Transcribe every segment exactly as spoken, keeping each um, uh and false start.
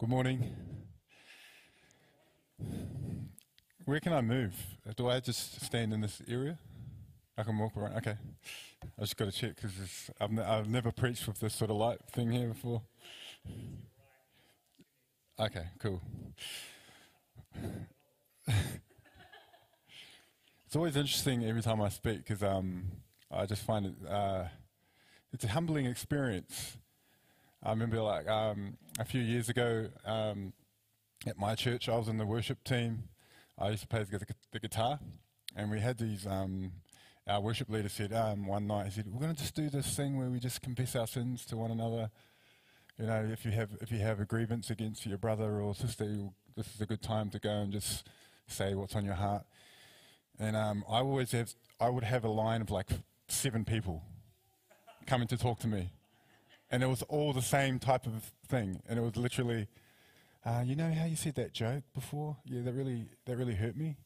Good morning. Where can I move? Do I just stand in this area? I can walk around. Okay. I just got to check because I've, n- I've never preached with this sort of light thing here before. Okay, cool. It's always interesting every time I speak because um, I just find it, uh, it's a humbling experience. I remember like um, a few years ago um, at my church, I was in the worship team. I used to play the, the guitar, and we had these, um, our worship leader said um, one night, he said, we're going to just do this thing where we just confess our sins to one another. You know, if you have if you have a grievance against your brother or sister, you, this is a good time to go and just say what's on your heart. And um, I always have, I would have a line of like seven people coming to talk to me. And it was all the same type of thing. And it was literally, uh, you know how you said that joke before? Yeah, that really that really hurt me.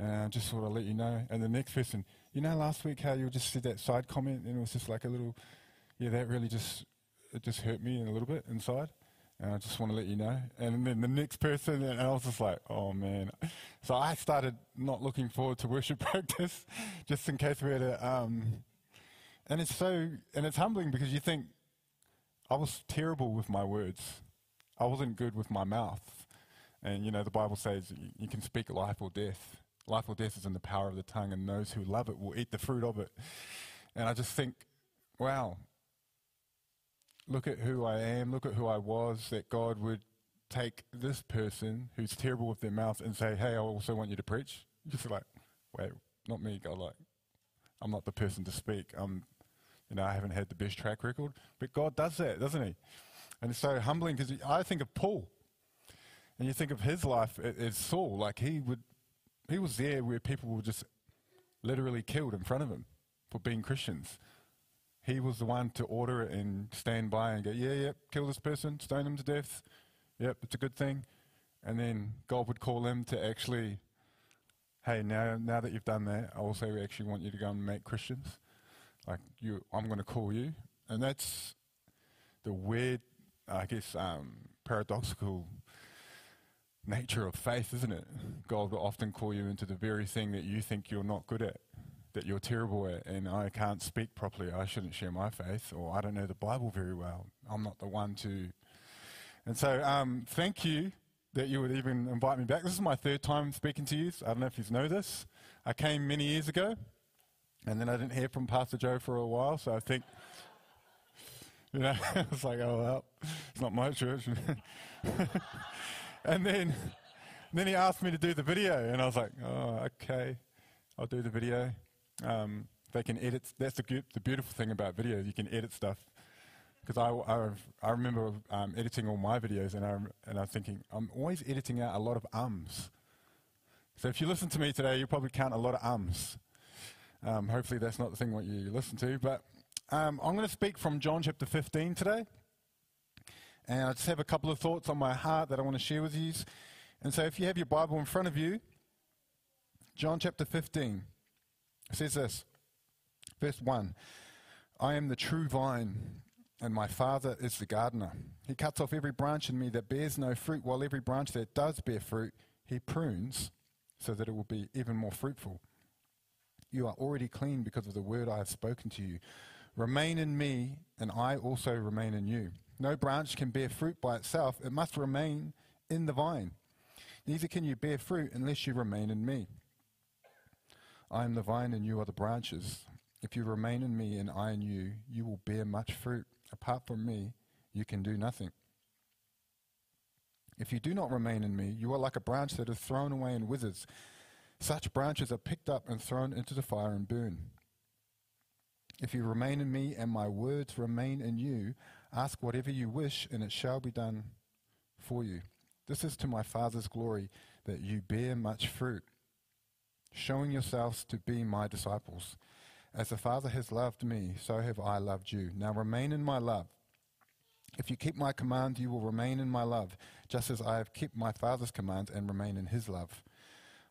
Uh, just sort of let you know. And the next person, you know last week how you just said that side comment and it was just like a little, yeah, that really just, it just hurt me a little bit inside. And I just want to let you know. And then the next person, and I was just like, oh, man. So I started not looking forward to worship practice, just in case we had a... Um, and it's so, and it's humbling because you think, I was terrible with my words. I wasn't good with my mouth. And, you know, the Bible says you can speak life or death. Life or death is in the power of the tongue, and those who love it will eat the fruit of it. And I just think, wow. Look at who I am, look at who I was, that God would take this person who's terrible with their mouth and say, hey, I also want you to preach. Just like, wait, not me, God, like, I'm not the person to speak. I'm, you know, I haven't had the best track record. But God does that, doesn't he? And it's so humbling because I think of Paul, and you think of his life as Saul, like he would, he was there where people were just literally killed in front of him for being Christians. He was the one to order it and stand by and go, yeah, yep, kill this person, stone him to death. Yep, it's a good thing. And then God would call him to actually, hey, now now that you've done that, I also actually want you to go and make Christians. Like, you, I'm going to call you. And that's the weird, I guess, um, paradoxical nature of faith, isn't it? God will often call you into the very thing that you think you're not good at, that you're terrible at, and I can't speak properly, I shouldn't share my faith, or I don't know the Bible very well, I'm not the one to... And so, um, thank you that you would even invite me back. This is my third time speaking to you, so I don't know if you know this. I came many years ago, and then I didn't hear from Pastor Joe for a while, so I think, you know, it's like, oh, well, it's not my church. And then, then he asked me to do the video, and I was like, oh, okay, I'll do the video. Um, they can edit. That's the, gu- the beautiful thing about videos. You can edit stuff. Because I, I, I remember um, editing all my videos, and I and I'm thinking I'm always editing out a lot of ums. So if you listen to me today, you probably count a lot of ums. Um, hopefully that's not the thing what you listen to. But um, I'm going to speak from John chapter fifteen today, and I just have a couple of thoughts on my heart that I want to share with you. And so if you have your Bible in front of you, John chapter fifteen. It says this, verse one, I am the true vine, and my Father is the gardener. He cuts off every branch in me that bears no fruit, while every branch that does bear fruit, he prunes, so that it will be even more fruitful. You are already clean because of the word I have spoken to you. Remain in me, and I also remain in you. No branch can bear fruit by itself. It must remain in the vine. Neither can you bear fruit unless you remain in me. I am the vine and you are the branches. If you remain in me and I in you, you will bear much fruit. Apart from me, you can do nothing. If you do not remain in me, you are like a branch that is thrown away and withers. Such branches are picked up and thrown into the fire and burn. If you remain in me and my words remain in you, ask whatever you wish and it shall be done for you. This is to my Father's glory, that you bear much fruit, showing yourselves to be my disciples. As the Father has loved me, so have I loved you. Now remain in my love. If you keep my command, you will remain in my love, just as I have kept my Father's command and remain in his love.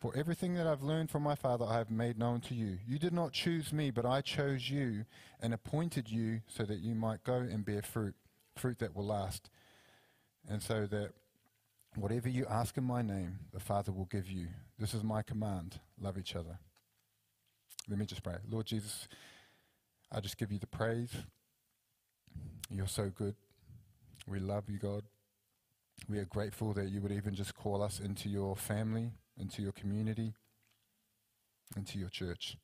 For everything that I've learned from my Father, I have made known to you. You did not choose me, but I chose you and appointed you so that you might go and bear fruit, fruit that will last. And so that whatever you ask in my name, the Father will give you. This is my command. Love each other. Let me just pray. Lord Jesus, I just give you the praise. You're so good. We love you, God. We are grateful that you would even just call us into your family, into your community, into your church.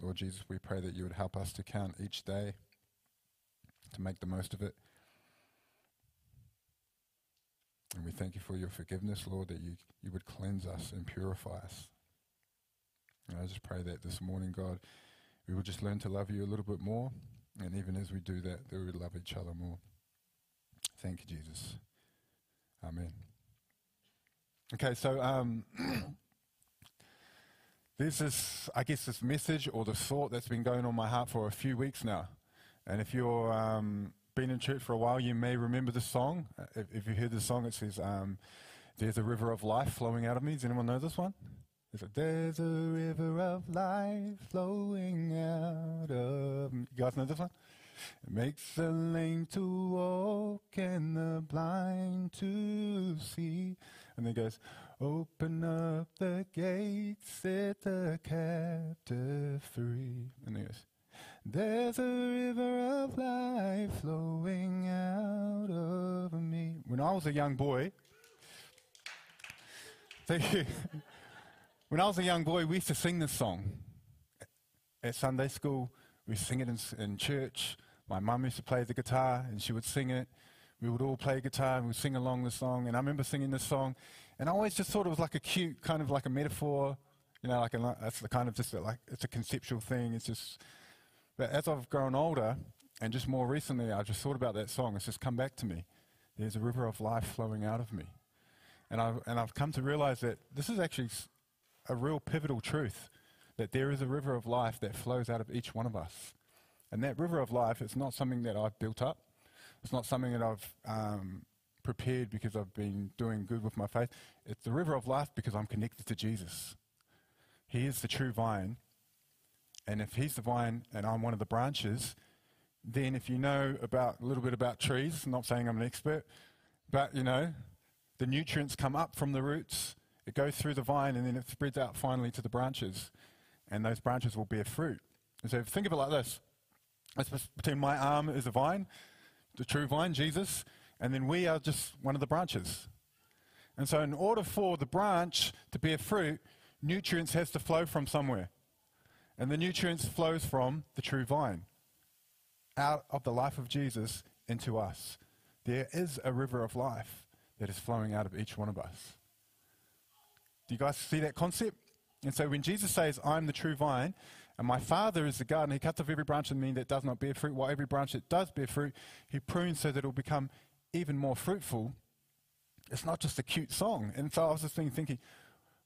Lord Jesus, we pray that you would help us to count each day, to make the most of it. And we thank you for your forgiveness, Lord, that you, you would cleanse us and purify us. And I just pray that this morning, God, we will just learn to love you a little bit more, and even as we do that, that we would love each other more. Thank you, Jesus. Amen. Okay, so um, there's this, I guess, this message or the thought that's been going on my heart for a few weeks now. And if you've um, been in church for a while, you may remember the song. If, if you hear the song, it says, um, there's a river of life flowing out of me. Does anyone know this one? It's like, there's a river of life flowing out of me. You guys know this one? It makes the lame to walk and the blind to see. And then it goes, open up the gates, set the captive free. And then it goes, there's a river of life flowing out of me. When I was a young boy, thank you. When I was a young boy, we used to sing this song. At Sunday school, we sing it in, in church. My mum used to play the guitar, and she would sing it. We would all play guitar, and we would sing along the song. And I remember singing this song, and I always just thought it was like a cute, kind of like a metaphor, you know, like a, that's the kind of just like, it's a conceptual thing. It's just, but as I've grown older, and just more recently, I just thought about that song. It's just come back to me. There's a river of life flowing out of me. And I've, and I've come to realize that this is actually a real pivotal truth, that there is a river of life that flows out of each one of us. And that river of life, it's not something that I've built up. It's not something that I've um, prepared because I've been doing good with my faith. It's the river of life because I'm connected to Jesus. He is the true vine. And if he's the vine and I'm one of the branches, then if you know about a little bit about trees, I'm not saying I'm an expert, but you know, the nutrients come up from the roots, it goes through the vine, and then it spreads out finally to the branches. And those branches will bear fruit. And so think of it like this. Between my arm is a vine, the true vine, Jesus, and then we are just one of the branches. And so in order for the branch to bear fruit, nutrients has to flow from somewhere. And the nutrients flows from the true vine, out of the life of Jesus into us. There is a river of life that is flowing out of each one of us. Do you guys see that concept? And so when Jesus says, I'm the true vine, and my Father is the gardener, he cuts off every branch in me that does not bear fruit, while every branch that does bear fruit, he prunes so that it will become even more fruitful. It's not just a cute song. And so I was just thinking,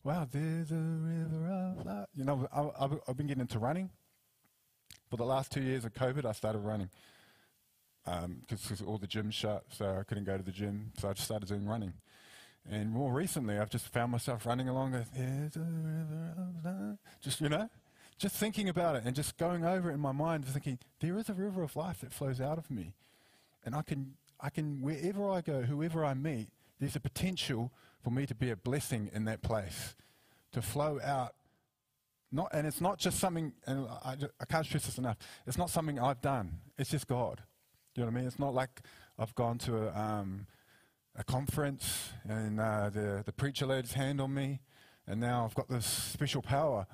wow, there's a river of life. You know, I, I've been getting into running. For the last two years of COVID, I started running because um, all the gyms shut, so I couldn't go to the gym, so I just started doing running. And more recently, I've just found myself running along, going, there's a river of life. Just, you know, just thinking about it and just going over it in my mind, thinking, there is a river of life that flows out of me. And I can, I can, wherever I go, whoever I meet, there's a potential for me to be a blessing in that place, to flow out. Not, and it's not just something, and I, I can't stress this enough, it's not something I've done. It's just God. Do you know what I mean? It's not like I've gone to a... Um, a conference, and uh, the, the preacher laid his hand on me, and now I've got this special power.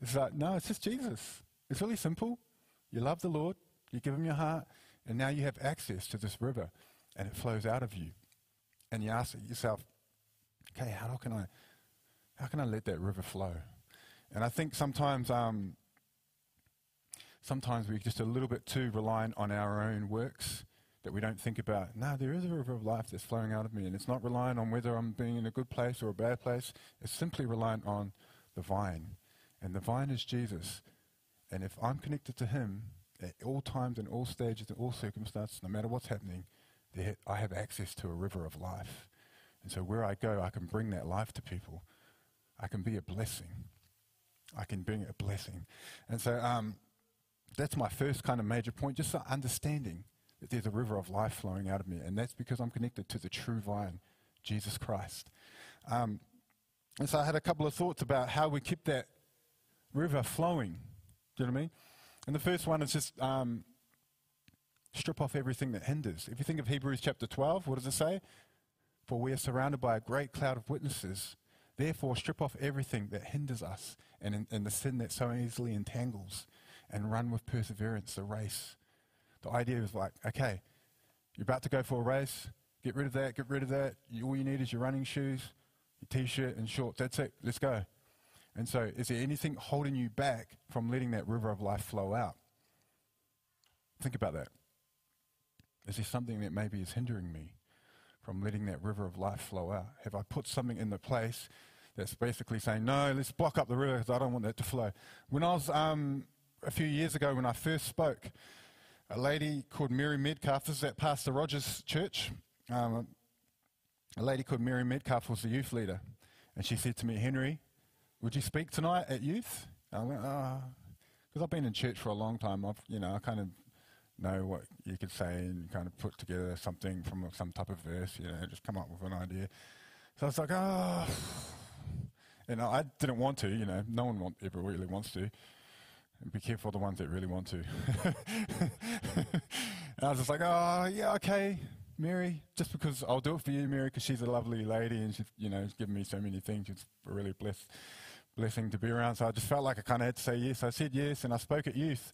It's like, no, it's just Jesus. It's really simple. You love the Lord, you give him your heart, and now you have access to this river, and it flows out of you. And you ask yourself, okay, how can I, how can I let that river flow? And I think sometimes, um, sometimes we're just a little bit too reliant on our own works, that we don't think about, no, there is a river of life that's flowing out of me, and it's not reliant on whether I'm being in a good place or a bad place. It's simply reliant on the vine and the vine is Jesus. And if I'm connected to him at all times, in all stages, in all circumstances, no matter what's happening, there I have access to a river of life. And so where I go, I can bring that life to people. I can be a blessing. I can bring a blessing. And so um, that's my first kind of major point, just understanding that there's a river of life flowing out of me. And that's because I'm connected to the true vine, Jesus Christ. Um, and so I had a couple of thoughts about how we keep that river flowing. Do you know what I mean? And the first one is just um, strip off everything that hinders. If you think of Hebrews chapter twelve, what does it say? For we are surrounded by a great cloud of witnesses. Therefore, strip off everything that hinders us and, and the sin that so easily entangles, and run with perseverance the race. The idea is like, okay, you're about to go for a race. Get rid of that, get rid of that. You, all you need is your running shoes, your T-shirt and shorts. That's it. Let's go. And so is there anything holding you back from letting that river of life flow out? Think about that. Is there something that maybe is hindering me from letting that river of life flow out? Have I put something in the place that's basically saying, no, let's block up the river because I don't want that to flow? When I was, um, a few years ago when I first spoke, a lady called Mary Medcalf, this is at Pastor Rogers' church, um, a lady called Mary Medcalf was the youth leader. And she said to me, Henry, would you speak tonight at youth? And I went, ah, oh. Because I've been in church for a long time. I've, you know, I kind of know what you could say and kind of put together something from some type of verse, you know, just come up with an idea. So I was like, ah, oh. And I didn't want to, you know, no one want, ever really wants to. And be careful the ones that really want to. And I was just like, oh, yeah, okay, Mary, just because I'll do it for you, Mary, because she's a lovely lady and she's, you know, she's given me so many things. It's really blessed. Blessing to be around. So I just felt like I kind of had to say yes. I said yes, and I spoke at youth.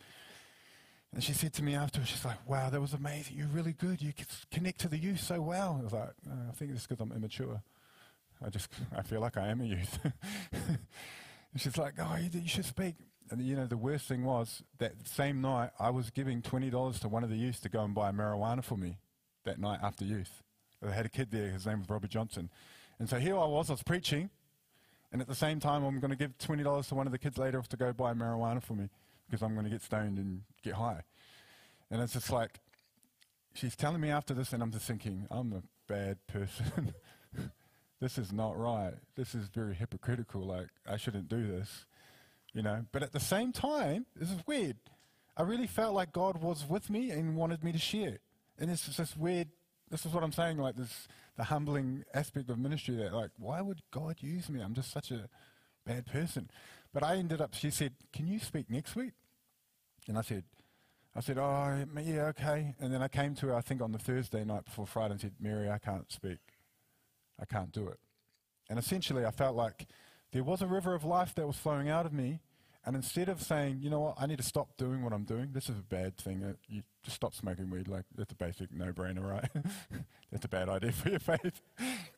And she said to me afterwards, she's like, wow, that was amazing. You're really good. You connect to the youth so well. I was like, oh, I think it's because I'm immature. I just, I feel like I am a youth. And she's like, oh, you, you should speak. And, you know, the worst thing was that same night I was giving twenty dollars to one of the youth to go and buy marijuana for me that night after youth. I had a kid there. His name was Robert Johnson. And so here I was, I was preaching. And at the same time, I'm going to give twenty dollars to one of the kids later off to go buy marijuana for me because I'm going to get stoned and get high. And it's just like, she's telling me after this, and I'm just thinking, I'm a bad person. This is not right. This is very hypocritical. Like, I shouldn't do this, you know. But at the same time, this is weird. I really felt like God was with me and wanted me to share. And it's just this weird, this is what I'm saying, like this, the humbling aspect of ministry that, like, why would God use me? I'm just such a bad person. But I ended up, she said, can you speak next week? And I said, I said, oh, yeah, okay. And then I came to her, I think, on the Thursday night before Friday and said, Mary, I can't speak. I can't do it. And essentially, I felt like there was a river of life that was flowing out of me. And instead of saying, you know what, I need to stop doing what I'm doing. This is a bad thing. Uh, you just stop smoking weed. Like, that's a basic no-brainer, right? That's a bad idea for your faith.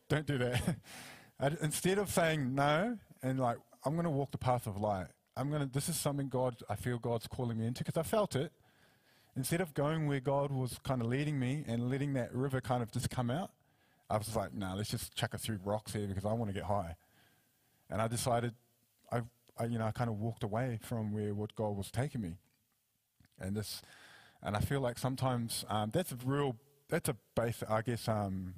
Don't do that. I, instead of saying no and like, I'm going to walk the path of light. I'm going to, this is something God, I feel God's calling me into because I felt it. Instead of going where God was kind of leading me and letting that river kind of just come out, I was like, no, nah, let's just chuck it through rocks here because I want to get high. And I decided, I, I you know, I kind of walked away from where what God was taking me. And this, and I feel like sometimes um, that's a real, that's a base, I guess, um,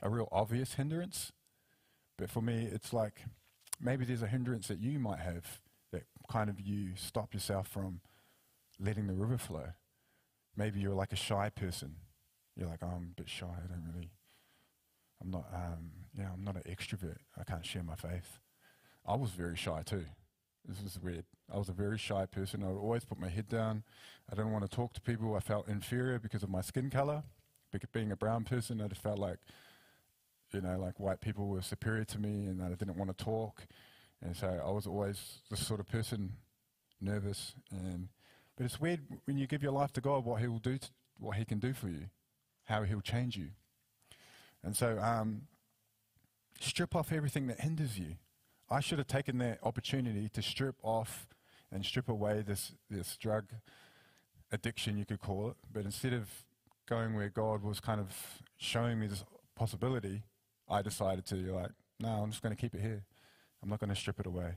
a real obvious hindrance. But for me, it's like maybe there's a hindrance that you might have that kind of you stop yourself from letting the river flow. Maybe you're like a shy person. You're like, oh, I'm a bit shy. I don't really, I'm not, um, yeah, I'm not an extrovert. I can't share my faith. I was very shy too. This is weird. I was a very shy person. I would always put my head down. I didn't want to talk to people. I felt inferior because of my skin color. Being a brown person, I just felt like, you know, like white people were superior to me and I didn't want to talk. And so I was always this sort of person, nervous. And but it's weird when you give your life to God, what he will do, to, what he can do for you. How he'll change you. And so um, strip off everything that hinders you. I should have taken that opportunity to strip off and strip away this, this drug addiction, you could call it. But instead of going where God was kind of showing me this possibility, I decided to, like, no, I'm just going to keep it here. I'm not going to strip it away.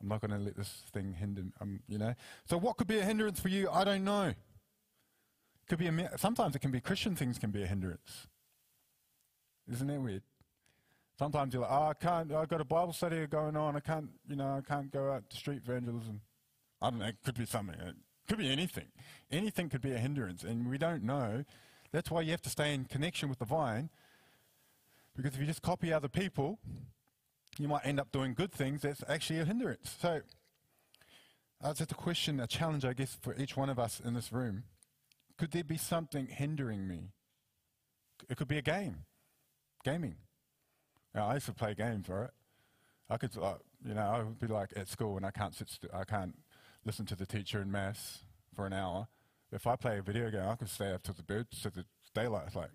I'm not going to let this thing hinder me, um, you know. So what could be a hindrance for you? I don't know. Could be a, sometimes it can be Christian things can be a hindrance. Isn't that weird? Sometimes you're like, oh, I can't, I've got a Bible study going on, I can't, you know, I can't go out to street evangelism. I don't know, it could be something. It could be anything. Anything could be a hindrance, and we don't know. That's why you have to stay in connection with the vine, because if you just copy other people, you might end up doing good things that's actually a hindrance. So that's just a question, a challenge, I guess, for each one of us in this room. Could there be something hindering me? It could be a game, gaming. Now, I used to play games, right? I could, uh, you know, I would be like at school and I can't sit, st- I can't listen to the teacher in maths for an hour. If I play a video game, I could stay up till the bed, till the daylight. It's like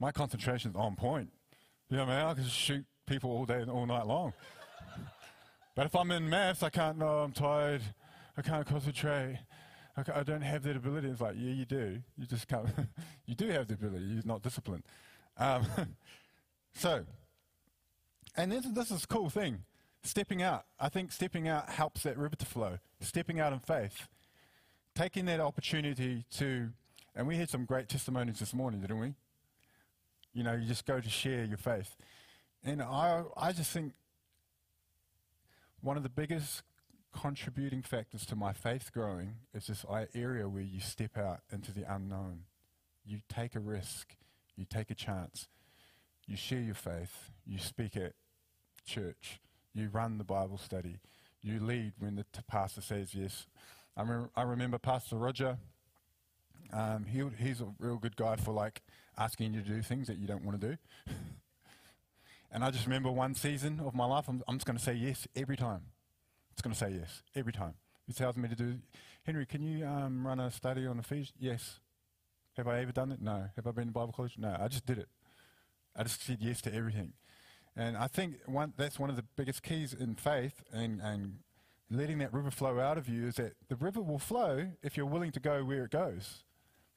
my concentration's on point. You know what I mean? I could shoot people all day and all night long. But if I'm in maths, I can't. No, I'm tired. I can't concentrate. I, can't, I don't have that ability. It's like, yeah, you do. You just can't. You do have the ability. You're not disciplined. Um, so. And this, this is a cool thing, stepping out. I think stepping out helps that river to flow, stepping out in faith, taking that opportunity to, and we had some great testimonies this morning, didn't we? You know, you just go to share your faith. And I, I just think one of the biggest contributing factors to my faith growing is this area where you step out into the unknown. You take a risk, you take a chance, you share your faith, you speak at church, you run the Bible study, you lead when the t- pastor says yes. I, rem- I remember Pastor Roger, um, he w- he's a real good guy for like asking you to do things that you don't want to do. And I just remember one season of my life, I'm, I'm just going to say yes every time. I'm just going to say yes every time. He tells me to do, Henry, can you um, run a study on Ephesians? Yes. Have I ever done it? No. Have I been to Bible college? No, I just did it. I just said yes to everything. And I think one, that's one of the biggest keys in faith and, and letting that river flow out of you is that the river will flow if you're willing to go where it goes.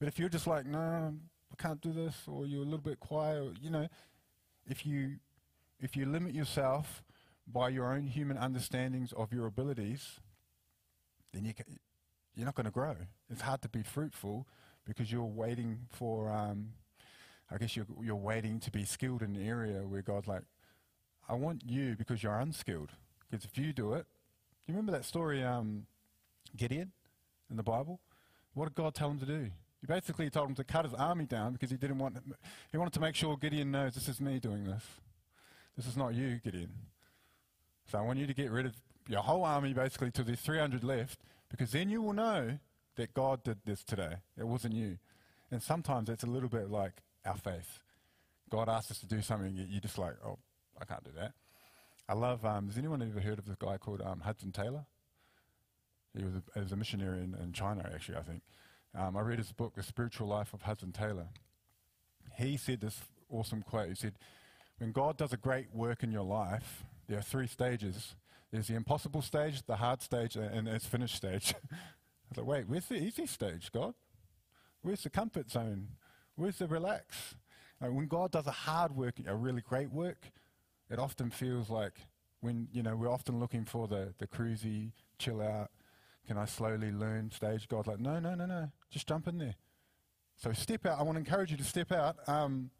But if you're just like, no, I can't do this, or you're a little bit quiet, or, you know, if you if you limit yourself by your own human understandings of your abilities, then you can, you're not going to grow. It's hard to be fruitful because you're waiting for, um, I guess you're, you're waiting to be skilled in an area where God's like, I want you because you're unskilled. Because if you do it, do you remember that story, um, Gideon in the Bible? What did God tell him to do? He basically told him to cut his army down because he didn't want, he wanted to make sure Gideon knows this is me doing this. This is not you, Gideon. So I want you to get rid of your whole army basically till there's three hundred left, because then you will know that God did this today. It wasn't you. And sometimes it's a little bit like our faith. God asks us to do something, you're just like, oh, I can't do that. I love, um, has anyone ever heard of this guy called um, Hudson Taylor? He was a, he was a missionary in, in China, actually, I think. Um, I read his book, The Spiritual Life of Hudson Taylor. He said this awesome quote. He said, when God does a great work in your life, there are three stages. There's the impossible stage, the hard stage, and the finished stage. I was like, wait, where's the easy stage, God? Where's the comfort zone? Where's the relax? Like when God does a hard work, a really great work, it often feels like when, you know, we're often looking for the, the cruisy, chill out, can I slowly learn stage. God's like, no, no, no, no, just jump in there. So step out. I want to encourage you to step out. Um,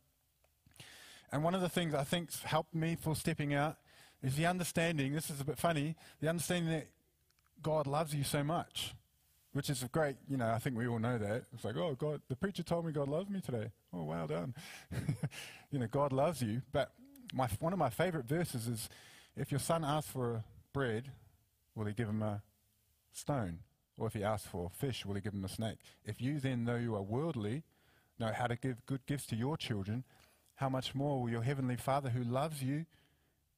and one of the things I think's helped me for stepping out is the understanding, this is a bit funny, the understanding that God loves you so much. Which is a great, you know, I think we all know that. It's like, oh, God, the preacher told me God loves me today. Oh, well done. You know, God loves you. But my one of my favorite verses is, if your son asks for bread, will he give him a stone? Or if he asks for fish, will he give him a snake? If you then, though you are worldly, know how to give good gifts to your children, how much more will your heavenly Father who loves you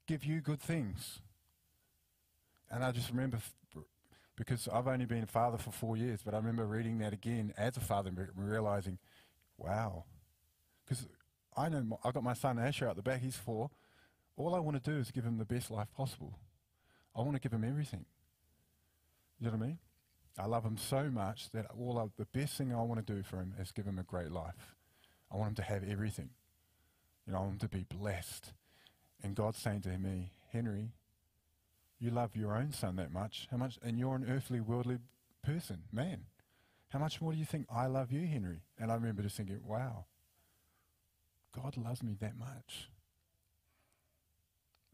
give you good things? And I just remember... Th- because I've only been a father for four years, but I remember reading that again as a father and realizing, wow. Because I know my, I've got my son Asher out the back, he's four. All I want to do is give him the best life possible. I want to give him everything. You know what I mean? I love him so much that all I, the best thing I want to do for him is give him a great life. I want him to have everything. You know, I want him to be blessed. And God's saying to me, Henry, You love your own son that much. How much? And you're an earthly, worldly person, man. How much more do you think I love you, Henry? And I remember just thinking, wow, God loves me that much.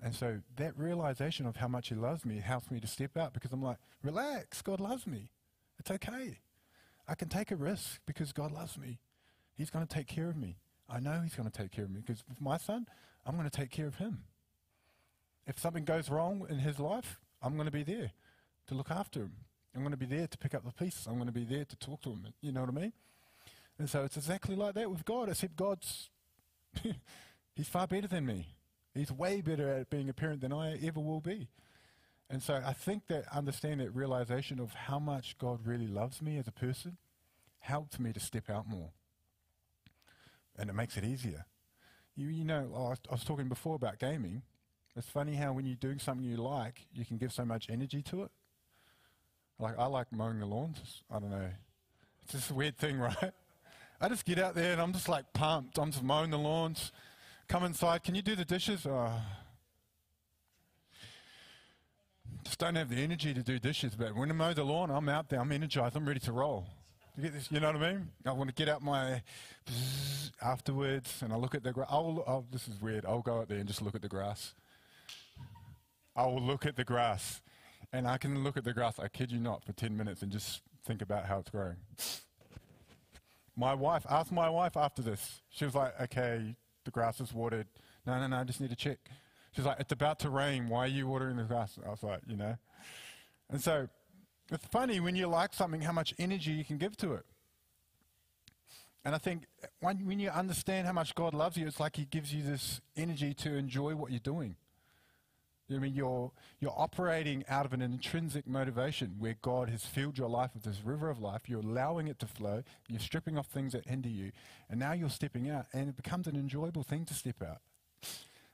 And so that realization of how much he loves me helps me to step out, because I'm like, relax, God loves me. It's okay. I can take a risk because God loves me. He's going to take care of me. I know he's going to take care of me, because with my son, I'm going to take care of him. If something goes wrong in his life, I'm going to be there to look after him. I'm going to be there to pick up the pieces. I'm going to be there to talk to him. You know what I mean? And so it's exactly like that with God, except God's, he's far better than me. He's way better at being a parent than I ever will be. And so I think that understanding, that realization of how much God really loves me as a person, helped me to step out more. And it makes it easier. You, you know, I was talking before about gaming. It's funny how when you're doing something you like, you can give so much energy to it. Like, I like mowing the lawns. I don't know. It's just a weird thing, right? I just get out there and I'm just like pumped. I'm just mowing the lawns. Come inside. Can you do the dishes? Oh. Just don't have the energy to do dishes, but when I mow the lawn, I'm out there. I'm energized. I'm ready to roll. You get this? You know what I mean? I want to get out my afterwards, and I look at the grass. Oh, this is weird. I'll go out there and just look at the grass. I will look at the grass, and I can look at the grass, I kid you not, for ten minutes and just think about how it's growing. My wife, asked my wife after this. She was like, okay, the grass is watered. No, no, no, I just need to check. She's like, it's about to rain. Why are you watering the grass? I was like, you know. And so it's funny when you like something, how much energy you can give to it. And I think when, when you understand how much God loves you, it's like he gives you this energy to enjoy what you're doing. I mean, you're, you're operating out of an intrinsic motivation where God has filled your life with this river of life. You're allowing it to flow. You're stripping off things that hinder you. And now you're stepping out, and it becomes an enjoyable thing to step out.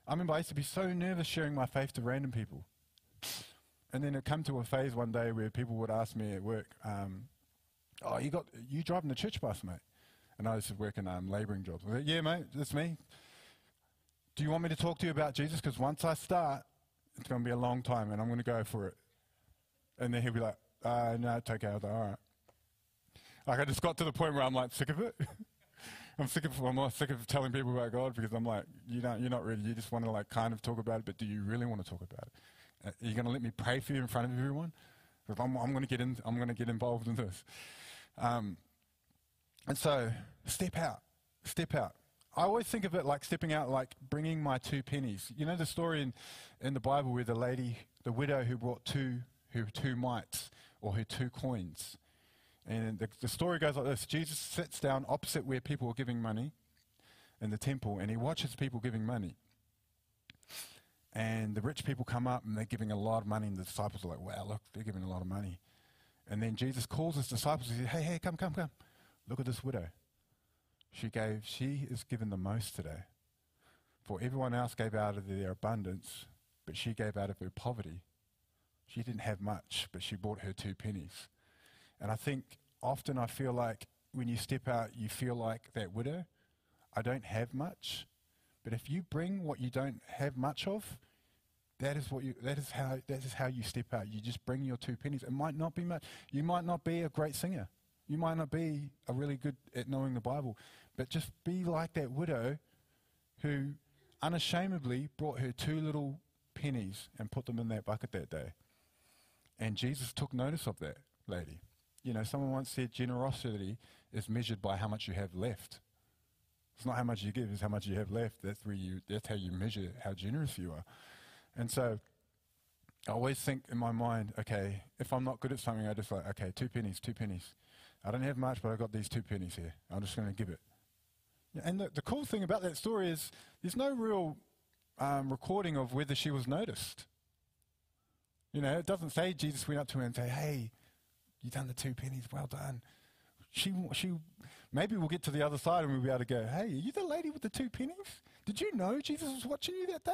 I remember I used to be so nervous sharing my faith to random people. And then it come to a phase one day where people would ask me at work, um, oh, you got you driving the church bus, mate? And I was working um, labouring jobs. I said, yeah, mate, that's me. Do you want me to talk to you about Jesus? Because once I start, it's going to be a long time, and I'm going to go for it. And then he'll be like, uh, no, it's okay. I was like, all right. Like, I just got to the point where I'm, like, sick of it. I'm sick of, I'm not sick of telling people about God, because I'm like, you don't, you're not really, you just want to, like, kind of talk about it, but do you really want to talk about it? Are you going to let me pray for you in front of everyone? Because I'm, I'm going to get in, I'm going to get involved in this. Um, and so, step out. Step out. I always think of it like stepping out, like bringing my two pennies. You know the story in, in the Bible where the lady, the widow who brought two, her two mites, or her two coins. And the, the story goes like this. Jesus sits down opposite where people are giving money in the temple, and he watches people giving money. And the rich people come up, and they're giving a lot of money, and the disciples are like, wow, look, they're giving a lot of money. And then Jesus calls his disciples and says, hey, hey, come, come, come. Look at this widow. She gave, she is given the most today. For everyone else gave out of their abundance, but she gave out of her poverty. She didn't have much, but she brought her two pennies. And I think often I feel like when you step out, you feel like that widow. I don't have much, but if you bring what you don't have much of, that is what you, that is how, that is how you step out. You just bring your two pennies. It might not be much. You might not be a great singer. You might not be a really good at knowing the Bible, but just be like that widow who unashamedly brought her two little pennies and put them in that bucket that day. And Jesus took notice of that lady. You know, someone once said generosity is measured by how much you have left. It's not how much you give, it's how much you have left. That's where you, that's how you measure how generous you are. And so I always think in my mind, okay, if I'm not good at something, I just like, okay, two pennies, two pennies. I don't have much, but I've got these two pennies here. I'm just going to give it. And the, the cool thing about that story is there's no real um, recording of whether she was noticed. You know, it doesn't say Jesus went up to her and said, hey, you done the two pennies, well done. She, she, maybe we'll get to the other side and we'll be able to go, hey, are you the lady with the two pennies? Did you know Jesus was watching you that day?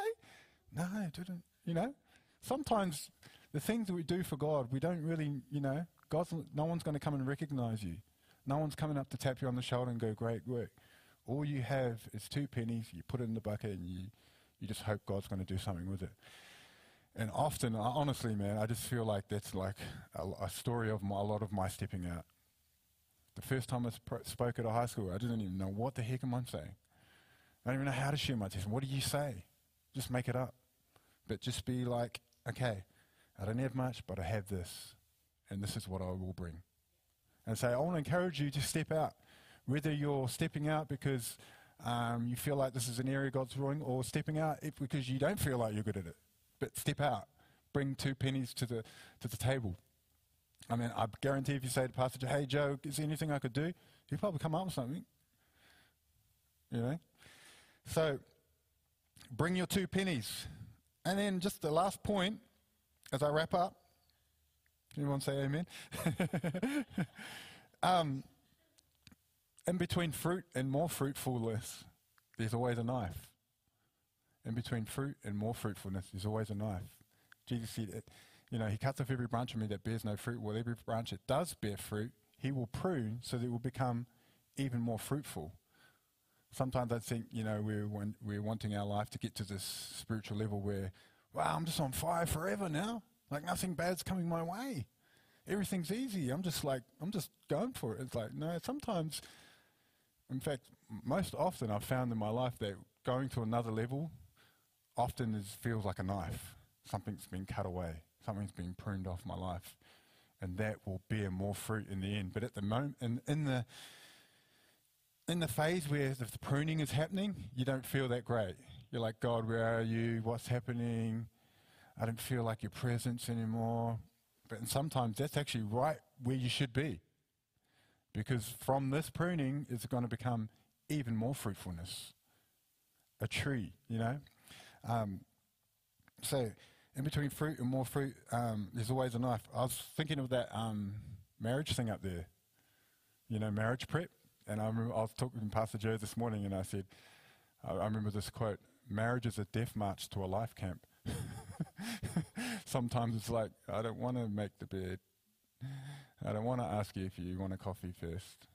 No, I didn't, you know. Sometimes the things that we do for God, we don't really, you know, God's, no one's going to come and recognize you. No one's coming up to tap you on the shoulder and go, great work. All you have is two pennies, you put it in the bucket, and you, you just hope God's going to do something with it. And often, honestly, man, I just feel like that's like a, a story of my, a lot of my stepping out. The first time I sp- spoke at a high school, I didn't even know what the heck am I saying. I don't even know how to share my testimony. What do you say? Just make it up. But just be like, okay, I don't have much, but I have this. And this is what I will bring. And so I want to encourage you to step out. Whether you're stepping out because um, you feel like this is an area God's drawing, or stepping out if, because you don't feel like you're good at it. But step out. Bring two pennies to the to the table. I mean, I guarantee if you say to Pastor Joe, hey, Joe, is there anything I could do? He'll probably come up with something. You know? So bring your two pennies. And then just the last point, as I wrap up, can everyone say amen? um, in between fruit and more fruitfulness, there's always a knife. In between fruit and more fruitfulness, there's always a knife. Jesus said, it, you know, he cuts off every branch of me that bears no fruit. Well, every branch that does bear fruit, he will prune so that it will become even more fruitful. Sometimes I think, you know, we're, we're wanting our life to get to this spiritual level where, wow, I'm just on fire forever now. Like nothing bad's coming my way. Everything's easy. I'm just like, I'm just going for it. It's like, no, sometimes, in fact, most often I've found in my life that going to another level often is, feels like a knife. Something's been cut away. Something's been pruned off my life. And that will bear more fruit in the end. But at the moment, in, in the in the phase where the pruning is happening, you don't feel that great. You're like, God, where are you? What's happening? I don't feel like your presence anymore. But and sometimes that's actually right where you should be. Because from this pruning, it's going to become even more fruitfulness. A tree, you know. Um, so in between fruit and more fruit, um, there's always a knife. I was thinking of that um, marriage thing up there, you know, marriage prep. And I, remember I was talking to Pastor Joe this morning, and I said, I, I remember this quote, marriage is a death march to a life camp. Sometimes it's like, I don't want to make the bed. I don't want to ask you if you want a coffee first.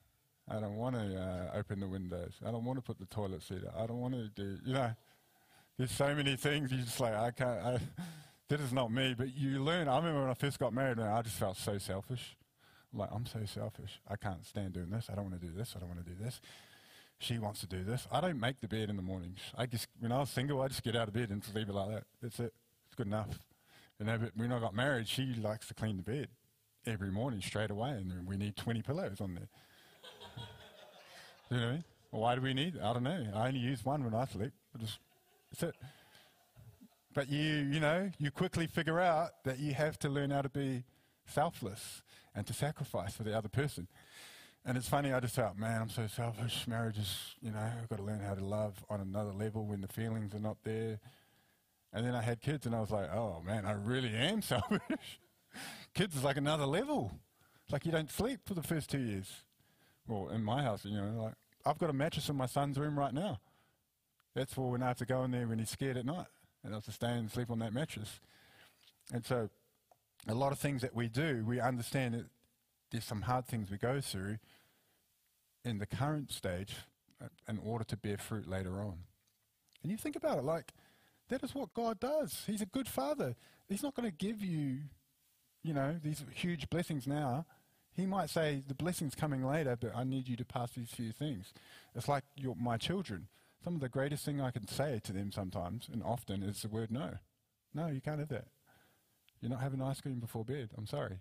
I don't want to uh, open the windows. I don't want to put the toilet seat up. I don't want to do, you know. There's so many things you just like, I can't, I, that is not me. But you learn, I remember when I first got married, and I just felt so selfish. Like, I'm so selfish. I can't stand doing this. I don't want to do this. I don't want to do this. She wants to do this. I don't make the bed in the mornings. I just, when I was single, I just get out of bed and just leave it like that. That's it. It's good enough. You know, but when I got married, she likes to clean the bed every morning straight away, and we need twenty pillows on there. You know what I mean? Why do we need it? I don't know. I only use one when I sleep. I just, that's it. But you, you know, you quickly figure out that you have to learn how to be selfless and to sacrifice for the other person. And it's funny, I just thought, man, I'm so selfish. Marriage is, you know, I've got to learn how to love on another level when the feelings are not there. And then I had kids, and I was like, oh man, I really am selfish. Kids is like another level. It's like you don't sleep for the first two years. Well, in my house, you know, like I've got a mattress in my son's room right now. That's for when I have to go in there when he's scared at night, and I have to stay and sleep on that mattress. And so a lot of things that we do, we understand that there's some hard things we go through in the current stage in order to bear fruit later on. And you think about it, like, that is what God does. He's a good father. He's not going to give you, you know, these huge blessings now. He might say, the blessing's coming later, but I need you to pass these few things. It's like your, my children. Some of the greatest thing I can say to them sometimes, and often, is the word no. No, you can't have that. You're not having ice cream before bed. I'm sorry.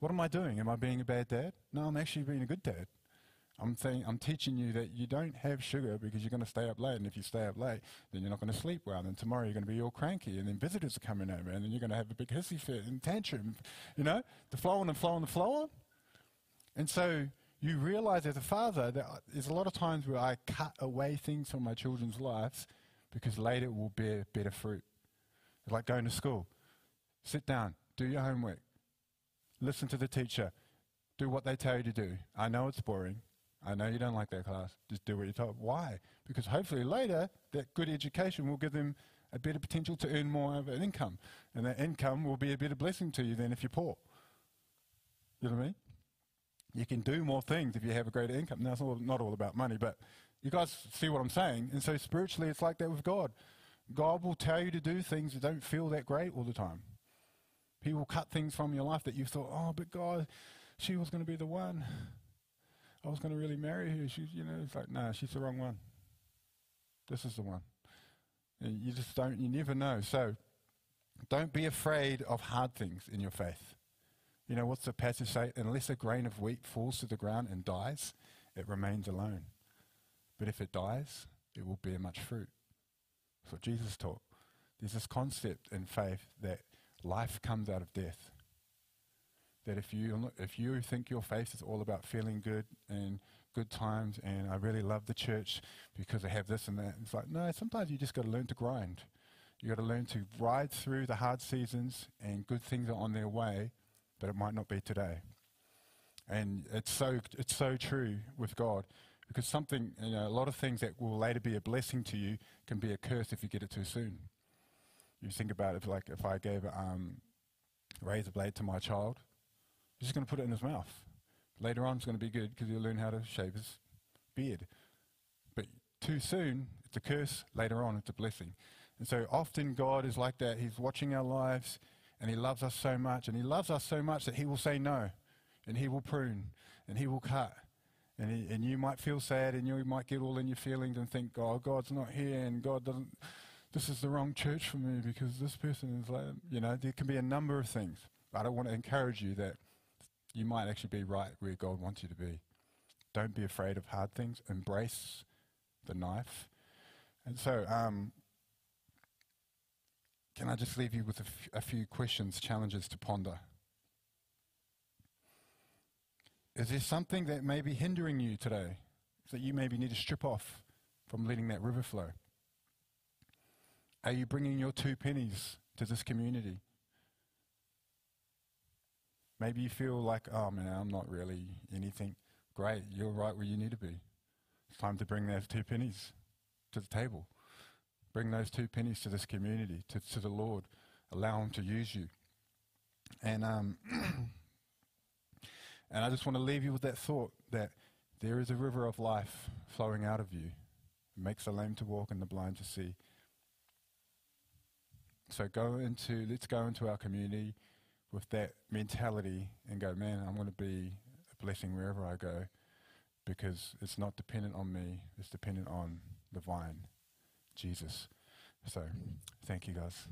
What am I doing? Am I being a bad dad? No, I'm actually being a good dad. I'm saying, I'm teaching you that you don't have sugar because you're going to stay up late. And if you stay up late, then you're not going to sleep well. And tomorrow you're going to be all cranky. And then visitors are coming over. And then you're going to have a big hissy fit and tantrum. You know, the flow on and flow on and flow on. And so you realize as a father that there's a lot of times where I cut away things from my children's lives because later it will bear better fruit. It's like going to school. Sit down, do your homework, listen to the teacher, do what they tell you to do. I know it's boring. I know you don't like that class. Just do what you're told. Why? Because hopefully later that good education will give them a better potential to earn more of an income. And that income will be a better blessing to you than if you're poor. You know what I mean? You can do more things if you have a greater income. Now, it's all, not all about money, but you guys see what I'm saying. And so spiritually, it's like that with God. God will tell you to do things that don't feel that great all the time. He will cut things from your life that you thought, oh, but God, she was going to be the one. I was going to really marry her. She, you know, it's like, no, nah, she's the wrong one. This is the one. And you just don't, you never know. So don't be afraid of hard things in your faith. You know, what's the passage say? Unless a grain of wheat falls to the ground and dies, it remains alone. But if it dies, it will bear much fruit. That's what Jesus taught. There's this concept in faith that life comes out of death. That if you if you think your faith is all about feeling good and good times and I really love the church because I have this and that, it's like, no, sometimes you just got to learn to grind. You got to learn to ride through the hard seasons, and good things are on their way, but it might not be today. And it's so it's so true with God, because something, you know, a lot of things that will later be a blessing to you can be a curse if you get it too soon. You think about it, like if I gave a um, razor blade to my child, he's just going to put it in his mouth. Later on, it's going to be good because he'll learn how to shave his beard. But too soon, it's a curse. Later on, it's a blessing. And so often God is like that. He's watching our lives, and he loves us so much. And he loves us so much that he will say no, and he will prune, and he will cut. And, he, and you might feel sad, and you might get all in your feelings and think, oh, God's not here, and God doesn't, this is the wrong church for me because this person is like, you know, there can be a number of things. I don't want to encourage you that you might actually be right where God wants you to be. Don't be afraid of hard things. Embrace the knife. And so, um, can I just leave you with a, f a few questions, challenges to ponder? Is there something that may be hindering you today that you maybe need to strip off from letting that river flow? Are you bringing your two pennies to this community? Maybe you feel like, oh man, I'm not really anything. Great, you're right where you need to be. It's time to bring those two pennies to the table. Bring those two pennies to this community, to, to the Lord. Allow him to use you. And, um, and I just want to leave you with that thought that there is a river of life flowing out of you. It makes the lame to walk and the blind to see. So go into, let's go into our community with that mentality and go, man, I'm going to be a blessing wherever I go, because it's not dependent on me, it's dependent on the vine, Jesus. So thank you guys.